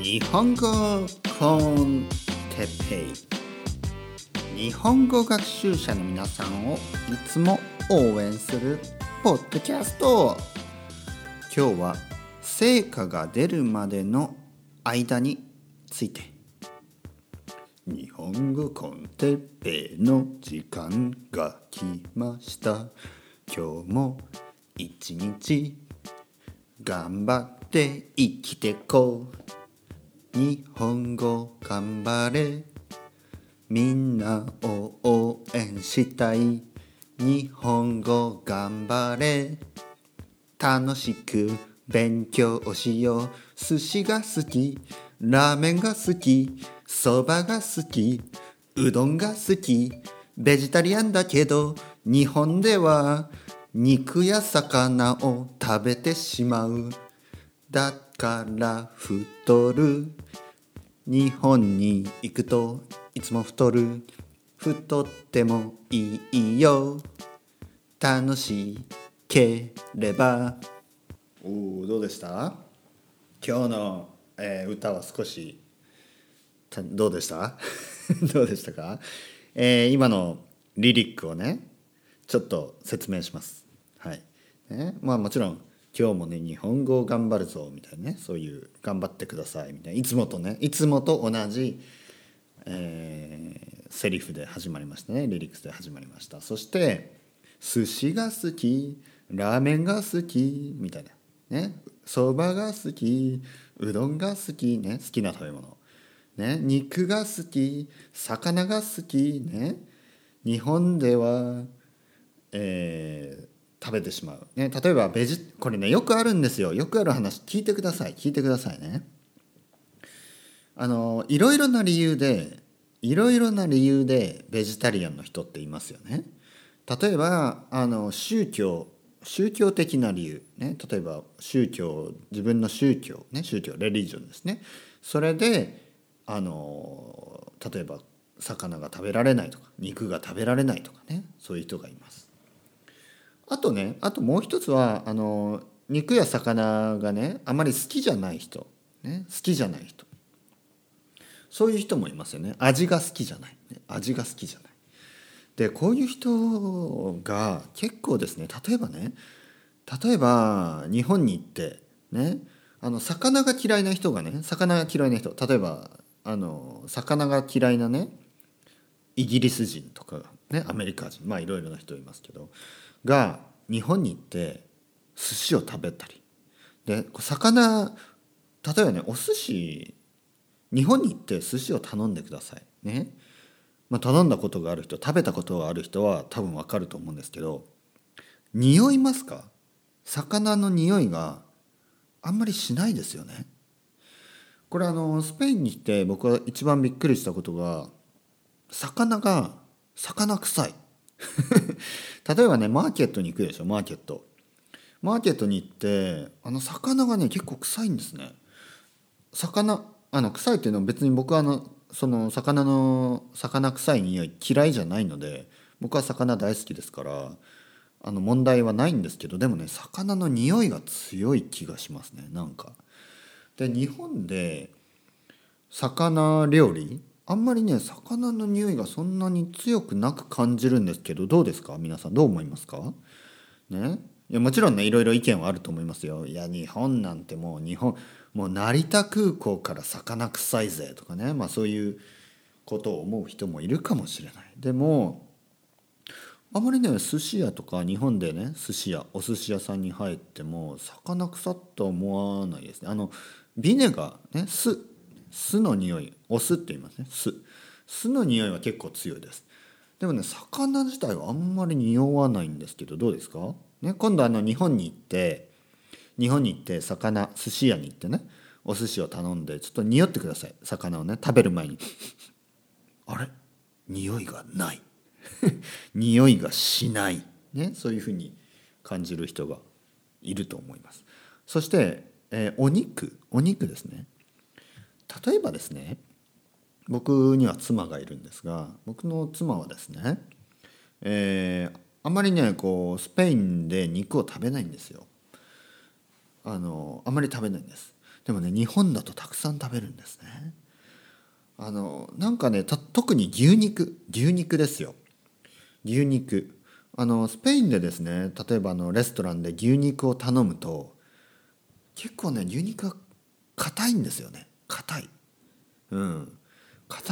日本語コンテッペイ、日本語学習者の皆さんをいつも応援するポッドキャスト。今日は成果が出るまでの間について。日本語コンテッペイの時間が来ました。今日も一日頑張って生きてこう。日本語頑張れ。みんなを応援したい。日本語頑張れ。楽しく勉強をしよう。寿司が好き。ラーメンが好き。そばが好き。うどんが好き。ベジタリアンだけど日本では肉や魚を食べてしまう。だから太る。日本に行くといつも太る。太ってもいいよ。楽しければ。どうでした？今日の、歌は少しどうでした？どうでしたか？今のリリックをね、ちょっと説明します。はい。ね、まあもちろん今日もね日本語を頑張るぞみたいなね、そういう頑張ってくださいみたいな、いつもと同じ、セリフで始まりましたね。リリックスで始まりました。そして寿司が好き、ラーメンが好きみたいなね、そばが好き、うどんが好きね、好きな食べ物ね、肉が好き、魚が好きね、日本では食べてしまう、ね、例えばこれねよくあるんですよ。よくある話、聞いてくださいね。いろいろな理由でベジタリアンの人っていますよね。例えば宗教的な理由、ね、例えば自分の宗教レリジョンですね。それで例えば魚が食べられないとか肉が食べられないとかね、そういう人がいます。あともう一つは肉や魚がねあまり好きじゃない人、ね、好きじゃない人、そういう人もいますよね。味が好きじゃないで、こういう人が結構ですね、例えば日本に行ってね、魚が嫌いな人、例えば魚が嫌いなねイギリス人とかね、アメリカ人、まあいろいろな人いますけどが日本に行って寿司を食べたりで、例えばねお寿司、日本に行って寿司を頼んでくださいね、まあ、頼んだことがある人、食べたことがある人は多分わかると思うんですけど、匂いますか？魚の匂いがあんまりしないですよね。これスペインに来て僕は一番びっくりしたことが、魚臭い例えばねマーケットに行くでしょ。マーケットに行って魚がね結構臭いんですね。臭いっていうのは別に僕はその魚臭い匂い嫌いじゃないので、僕は魚大好きですから問題はないんですけど、でもね魚の匂いが強い気がしますね。なんかで日本で魚料理あんまりね魚の匂いがそんなに強くなく感じるんですけど、どうですか皆さん、どう思いますかね。いやもちろんねいろいろ意見はあると思いますよ。いや日本なんてもう成田空港から魚臭いぜとかね、まあそういうことを思う人もいるかもしれない。でもあまりね寿司屋とか日本でねお寿司屋さんに入っても魚臭っと思わないですね。ビネガーね、酢の匂い、お酢って言いますね、酢の匂いは結構強いです。でもね魚自体はあんまり匂わないんですけど、どうですかね。今度日本に行って寿司屋に行ってねお寿司を頼んでちょっと匂ってください。魚をね食べる前にあれ匂いがない匂いがしないね、そういうふうに感じる人がいると思います。そして、お肉ですね。例えばですね、僕には妻がいるんですが、僕の妻はですね、あまりねスペインで肉を食べないんですよ。あまり食べないんです。でもね、日本だとたくさん食べるんですね。なんかね、特に牛肉ですよ。牛肉、スペインでですね、例えばレストランで牛肉を頼むと、結構ね、牛肉が硬いんですよね。硬い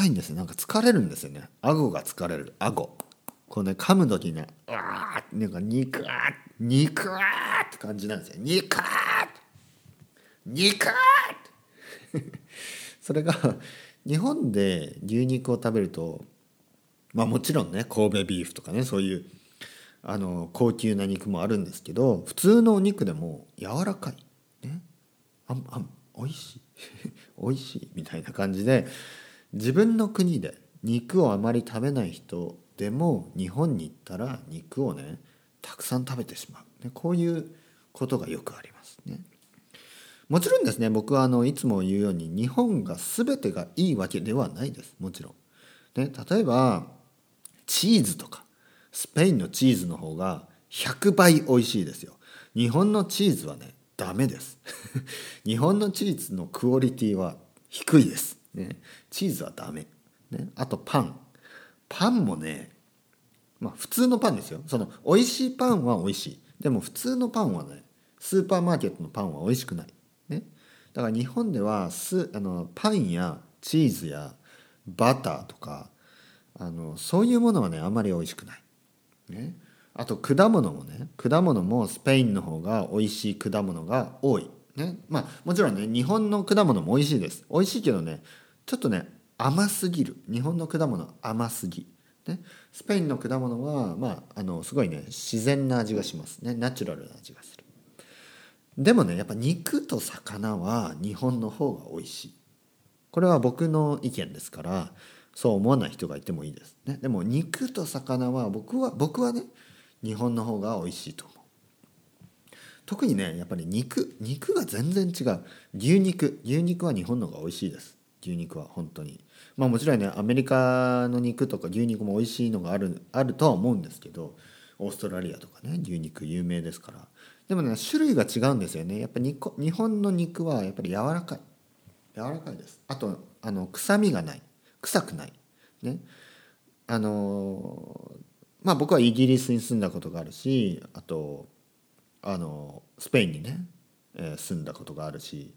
んですよ。なんか疲れるんですよね。顎が疲れる。こうね、噛む時にね、うわー、なんか肉あーって感じなんですよ。肉あーってそれが日本で牛肉を食べると、まあもちろんね、神戸ビーフとかね、そういう高級な肉もあるんですけど、普通のお肉でも柔らかいね、おいしいおいしいみたいな感じで、自分の国で肉をあまり食べない人でも日本に行ったら肉をね、たくさん食べてしまう、ね、こういうことがよくありますね。もちろんですね、僕はあのいつも言うように、日本が全てがいいわけではないです。もちろん、ね、例えばチーズとか、スペインのチーズの方が100倍美味しいですよ。日本のチーズはね、ダメです日本のチーズのクオリティは低いです、ね、チーズはダメ、ね、あとパンもね、まあ普通のパンですよ。その美味しいパンは美味しい。でも普通のパンはね、スーパーマーケットのパンは美味しくない、ね、だから日本ではパンやチーズやバターとかそういうものはね、あんまり美味しくない、ね、あと果物もスペインの方が美味しい果物が多い、ね、まあもちろんね、日本の果物も美味しいです。美味しいけどね、ちょっとね、甘すぎる。日本の果物甘すぎ、ね、スペインの果物は、まあ、すごいね、自然な味がしますね。ナチュラルな味がする。でもね、やっぱ肉と魚は日本の方が美味しい。これは僕の意見ですから、そう思わない人がいてもいいですね。でも肉と魚は僕はね、日本の方が美味しいと思う。特にね、やっぱり肉が全然違う。牛肉は日本の方が美味しいです。牛肉は本当に、まあもちろんね、アメリカの肉とか牛肉も美味しいのがあるとは思うんですけど、オーストラリアとかね、牛肉有名ですから。でもね、種類が違うんですよね。やっぱり日本の肉はやっぱり柔らかいです。あと臭みがない、臭くないね。まあ僕はイギリスに住んだことがあるし、あとスペインにね、住んだことがあるし、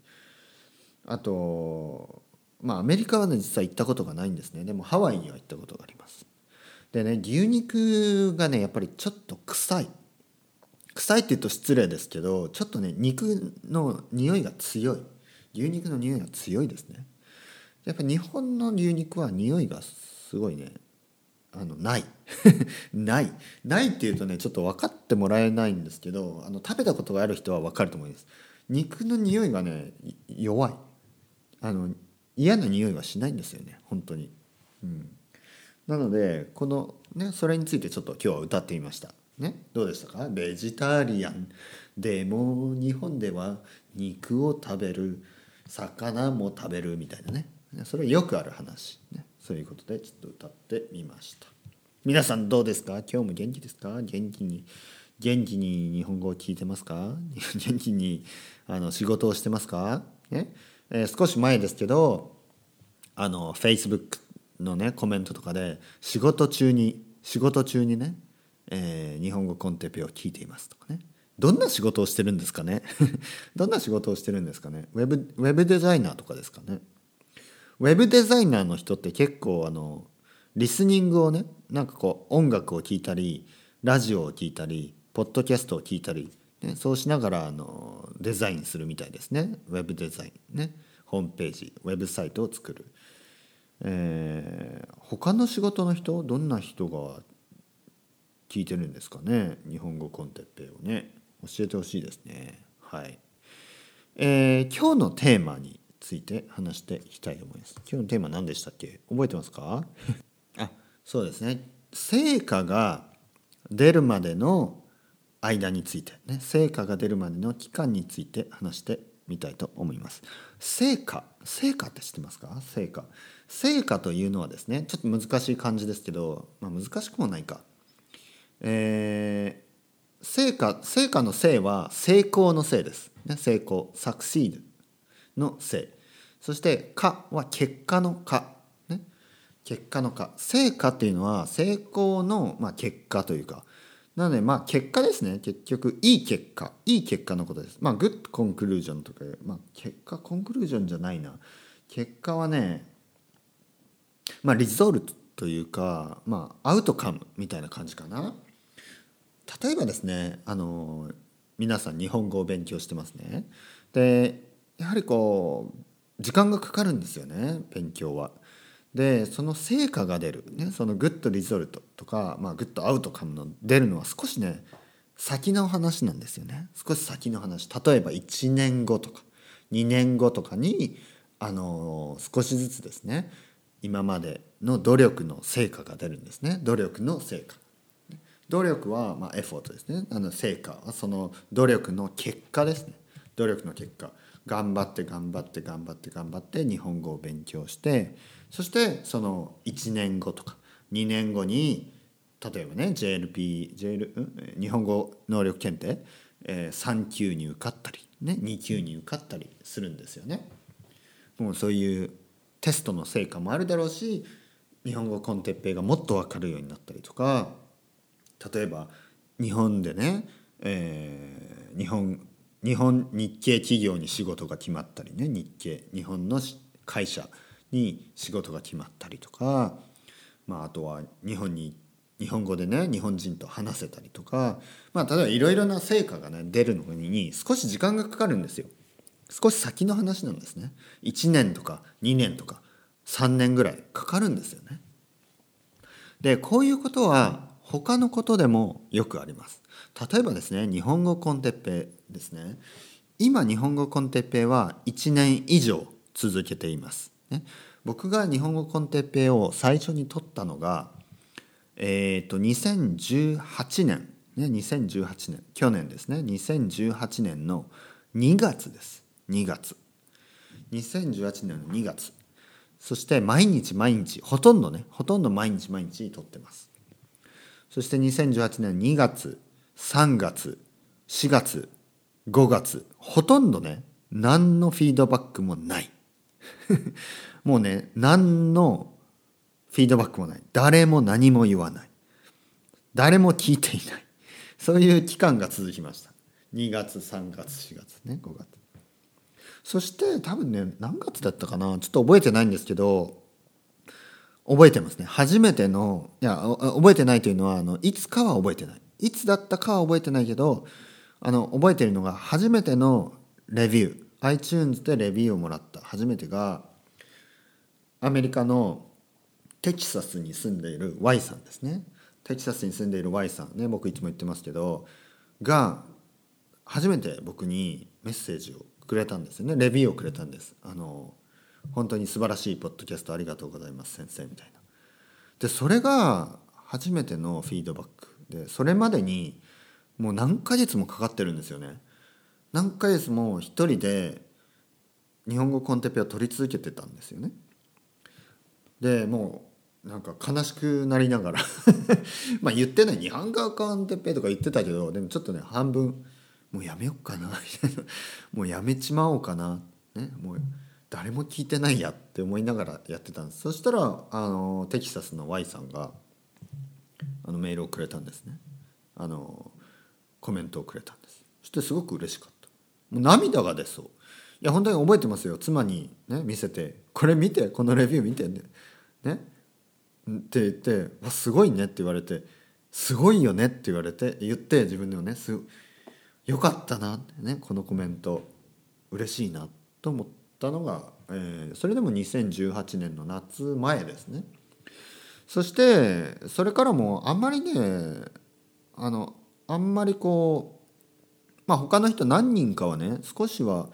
あとまあアメリカはね、実は行ったことがないんですね。でもハワイには行ったことがあります。でね、牛肉がね、やっぱりちょっと臭い。臭いって言うと失礼ですけど、ちょっとね、肉の匂いが強い。牛肉の匂いが強いですね。やっぱ日本の牛肉は匂いがすごいね、ないないっていうとね、ちょっと分かってもらえないんですけど、食べたことがある人は分かると思います。肉の匂いがね、弱い。嫌な匂いはしないんですよね、本当に、うん、なのでね、それについてちょっと今日は歌ってみました、ね、どうでしたか？ベジタリアンでも日本では肉を食べる、魚も食べるみたいなね、それよくある話、ね、そういうことでちょっと歌ってみました。皆さんどうですか？今日も元気ですか？元気に日本語を聞いてますか？元気に仕事をしてますか？ね、少し前ですけどFacebook のね、コメントとかで仕事中にね、日本語コンテペを聞いていますとかね。どんな仕事をしてるんですかねウェブデザイナーとかですかね。ウェブデザイナーの人って結構リスニングをね、なんかこう音楽を聴いたり、ラジオを聴いたり、ポッドキャストを聴いたり、ね、そうしながらデザインするみたいですね。ウェブデザインね、ホームページ、ウェブサイトを作る。他の仕事の人、どんな人が聞いてるんですかね、日本語コンテッペイをね。教えてほしいですね。はい。今日のテーマについて話していきたいと思います。今日のテーマ何でしたっけ？覚えてますか？あ、そうですね。成果が出るまでの間について、ね、成果が出るまでの期間について話してみたいと思います。成果って知ってますか？成果というのはですね、ちょっと難しい漢字ですけど、まあ難しくもないか。成果の成は成功の成です、ね、成功、サクシードの成、そして果は結果の果、ね、結果の果、成果っていうのは成功の結果というか、なので結果ですね。結局いい結果のことです。グッドコンクルージョンとか、結果コンクルージョンじゃないな。結果はね、リゾルトというか、アウトカムみたいな感じかな。例えばですね、皆さん日本語を勉強してますね。で、やはり時間がかかるんですよね、勉強は。で、その成果が出る、ね、そのグッドリゾルトとか、グッドアウトカムの出るのは少しね、先の話なんですよね。少し先の話。例えば1年後とか2年後とかに、少しずつですね、今までの努力の成果が出るんですね。努力の成果。努力はエフォートですね。成果はその努力の結果ですね。努力の結果。頑張って日本語を勉強して、そしてその1年後とか2年後に、例えばね、JLP、日本語能力検定、3級に受かったり、ね、2級に受かったりするんですよね。もうそういうテストの成果もあるだろうし、日本語コンテッペイがもっと分かるようになったりとか、例えば日本でね、日系企業に仕事が決まったりね、日本の会社に仕事が決まったりとか、あとは日本語でね、日本人と話せたりとか、例えばいろいろな成果がね、出るのに少し時間がかかるんですよ。少し先の話なんですね。1年とか2年とか3年ぐらいかかるんですよね。で、こういうことは他のことでもよくあります。例えばですね、日本語コンテッペイですね。今日本語コンテッペイは1年以上続けています、ね、僕が日本語コンテッペイを最初に取ったのが、2018年、去年ですね、2018年の2月です。2018年の2月。そして毎日、ほとんど毎日撮ってます。そして2018年2月、3月、4月、5月、ほとんどね、何のフィードバックもない。もうね、何のフィードバックもない。誰も何も言わない。誰も聞いていない。そういう期間が続きました。2月、3月、4月ね、5月。そして多分ね、何月だったかな、ちょっと覚えてないんですけど、覚えてますね。初めての、覚えてないというのは、いつかは覚えてない。いつだったかは覚えてないけど、覚えてるのが、初めてのレビュー。iTunes でレビューをもらった。初めてが、アメリカのテキサスに住んでいる Y さんですね。テキサスに住んでいる Y さんね、僕いつも言ってますけど、が、初めて僕にメッセージをくれたんですよね。レビューをくれたんです。本当に素晴らしいポッドキャストありがとうございます先生みたいな。で、それが初めてのフィードバックで、それまでにもう何ヶ月もかかってるんですよね。何ヶ月も一人で日本語コンテッペイを取り続けてたんですよね。で、もうなんか悲しくなりながら言ってない、日本語コンテッペイとか言ってたけど、でもちょっとね、半分もうやめようかなもうやめちまおうかな、ね、もう誰も聞いてないやって思いながらやってたんです。そしたらテキサスの Y さんがメールをくれたんですね。コメントをくれたんです。そしてすごく嬉しかった。もう涙が出そう。いや、本当に覚えてますよ。妻に、ね、見せて、これ見て、このレビュー見てね、って言って、わ、すごいねって言われて、すごいよねって言われて、言って、自分でもね、すごいよかったなってね、このコメント嬉しいなと思ったのが、それでも2018年の夏前ですね。そしてそれからもあんまりね、あんまり他の人何人かはね、少しは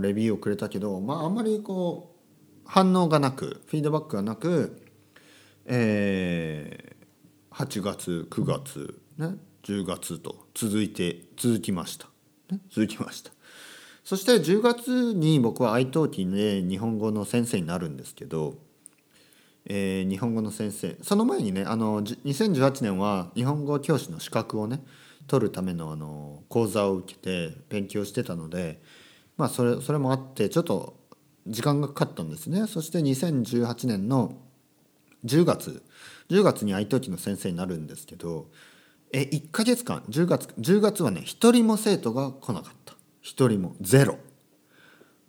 レビューをくれたけど、あんまり反応がなく、フィードバックがなく、8月9月ね、10月と続きました。そして10月に僕はiTalkiで日本語の先生になるんですけど、日本語の先生、その前にね、2018年は日本語教師の資格をね取るための講座を受けて勉強してたので、まあそれもあってちょっと時間がかかったんですね。そして2018年の10月に iTouch の先生になるんですけど、1ヶ月間10月はね一人も生徒が来なかった。一人もゼロ。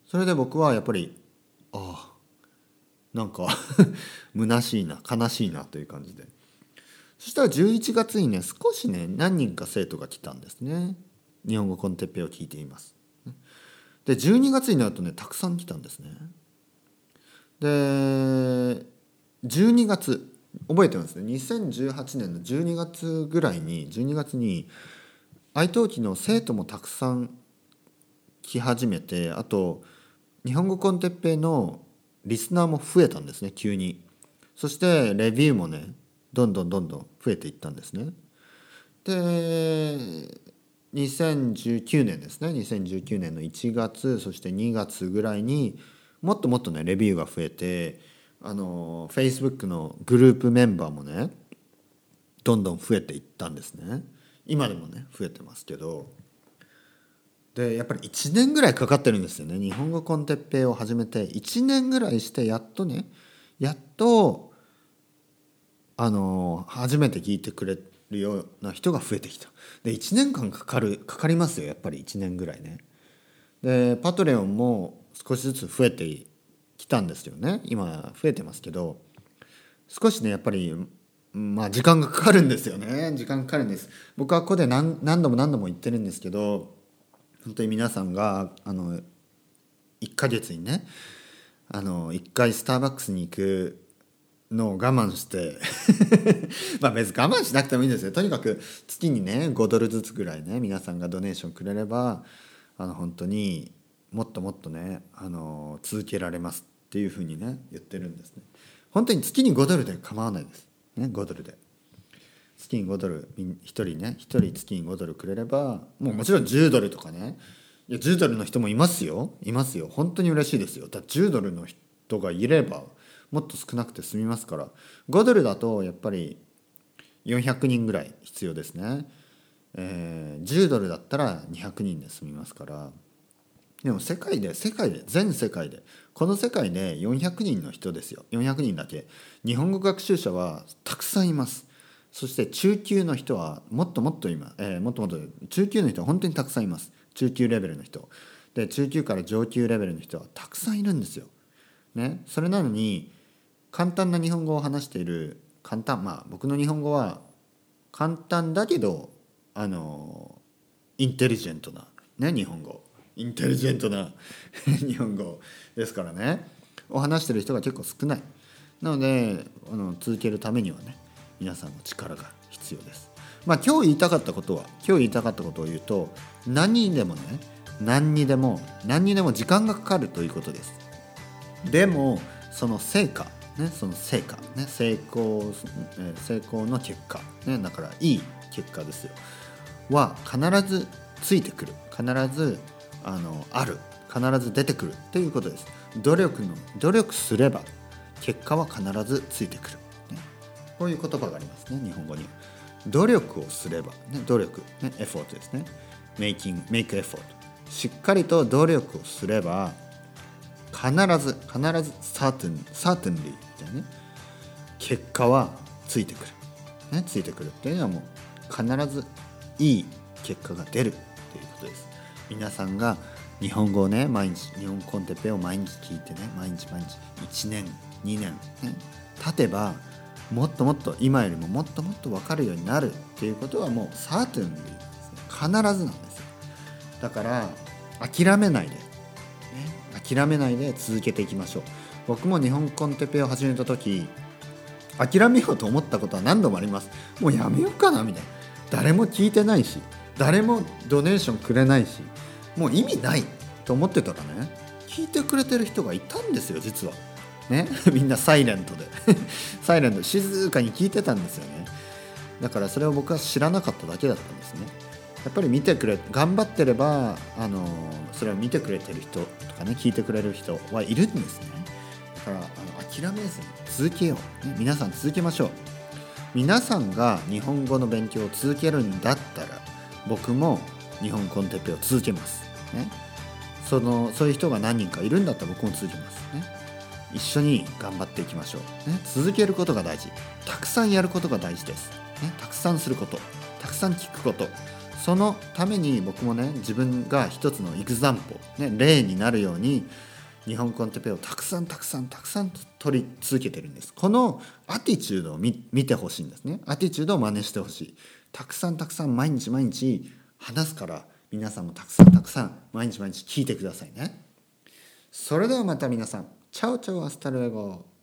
それで僕はやっぱりなんか虚しいな悲しいなという感じで、そしたら11月にね少しね何人か生徒が来たんですね。日本語コンテッペを聞いています。で12月になるとねたくさん来たんですね。で12月覚えてますね。2018年の12月ぐらいにiTalkiの生徒もたくさん来始めて、あと日本語コンテッペイのリスナーも増えたんですね、急に。そしてレビューもねどんどん増えていったんですね。で2019年ですね、2019年の1月そして2月ぐらいにもっとねレビューが増えて、Facebook のグループメンバーもねどんどん増えていったんですね。今でもね増えてますけど、でやっぱり1年ぐらいかかってるんですよね。日本語コンテッペイを始めて1年ぐらいしてやっと初めて聞いてくれるような人が増えてきた。で1年間かかりますよ、やっぱり1年ぐらいね。でパトレオンも少しずつ増えてきたんですよね。今増えてますけど、少しねやっぱり時間がかかるんですよね。時間かかるんです。僕はここで何度も言ってるんですけど、本当に皆さんが1ヶ月にね1回スターバックスに行くのを我慢してまあ別に我慢しなくてもいいんですよ。とにかく月にね$5ずつぐらいね皆さんがドネーションくれれば本当にもっとね続けられますっていうふうにね言ってるんですね。本当に月に$で構わないですね。$で月に$1人月に$くれればもちろん$10とかね、いや$10の人もいますよ。本当に嬉しいですよ。だ$10の人がいればもっと少なくて済みますから、$5だとやっぱり400人ぐらい必要ですね。$10だったら200人で済みますから。でも世界で全世界でこの世界で400人の人ですよ。400人だけ日本語学習者はたくさんいます。そして中級の人はもっと中級の人は本当にたくさんいます。中級レベルの人で中級から上級レベルの人はたくさんいるんですよ、ね。それなのに簡単な日本語を話している僕の日本語は簡単だけどインテリジェントな、ね、日本語インテリジェントな日本語ですからねを話してる人が結構少ない。なので続けるためにはね皆さんの力が必要です。今日言いたかったことは、今日言いたかったことを言うと、何にでも時間がかかるということです。でもその成果ね、その成果ね、成功の結果ね、だからいい結果ですよは必ずついてくる、必ずある、必ず出てくるということです。努力すれば結果は必ずついてくる、ね、こういう言葉がありますね日本語に。努力をすれば、ね、努力、ね、エフォートですね。メイクエフォート。しっかりと努力をすれば必ずcertainly ね、結果はついてくる、ね、ついてくるっていうのはもう必ずいい結果が出るということです。皆さんが日本語をね毎日、日本コンテッペを毎日聞いてね毎日1年2年、ね、経てばもっと今よりももっと分かるようになるっていうことはもうcertainlyですね、必ずなんですよ。だから諦めないで続けていきましょう。僕も日本コンテッペを始めた時諦めようと思ったことは何度もあります。もうやめようかなみたいな、誰も聞いてないし誰もドネーションくれないしもう意味ないと思ってたらね聞いてくれてる人がいたんですよ実はねみんなサイレントで静かに聞いてたんですよね。だからそれを僕は知らなかっただけだったんですね。やっぱり頑張ってればそれを見てくれてる人とかね聞いてくれる人はいるんですね。だから諦めずに続けよう、ね、皆さん続けましょう。皆さんが日本語の勉強を続けるんだったら僕も日本コンテッペを続けます、ね、そういう人が何人かいるんだったら僕も続きますね。一緒に頑張っていきましょう、ね、続けることが大事、たくさんやることが大事です、ね、たくさんすること、たくさん聞くこと、そのために僕もね、自分が一つのエグザンポ、ね、例になるように日本コンテペをたくさん取り続けてるんです。このアティチュードを見てほしいんですね。アティチュードを真似してほしい。たくさん毎日話すから、皆さんもたくさん毎日聞いてくださいね。それではまた皆さん、チャオチャオ、アスタルエゴ。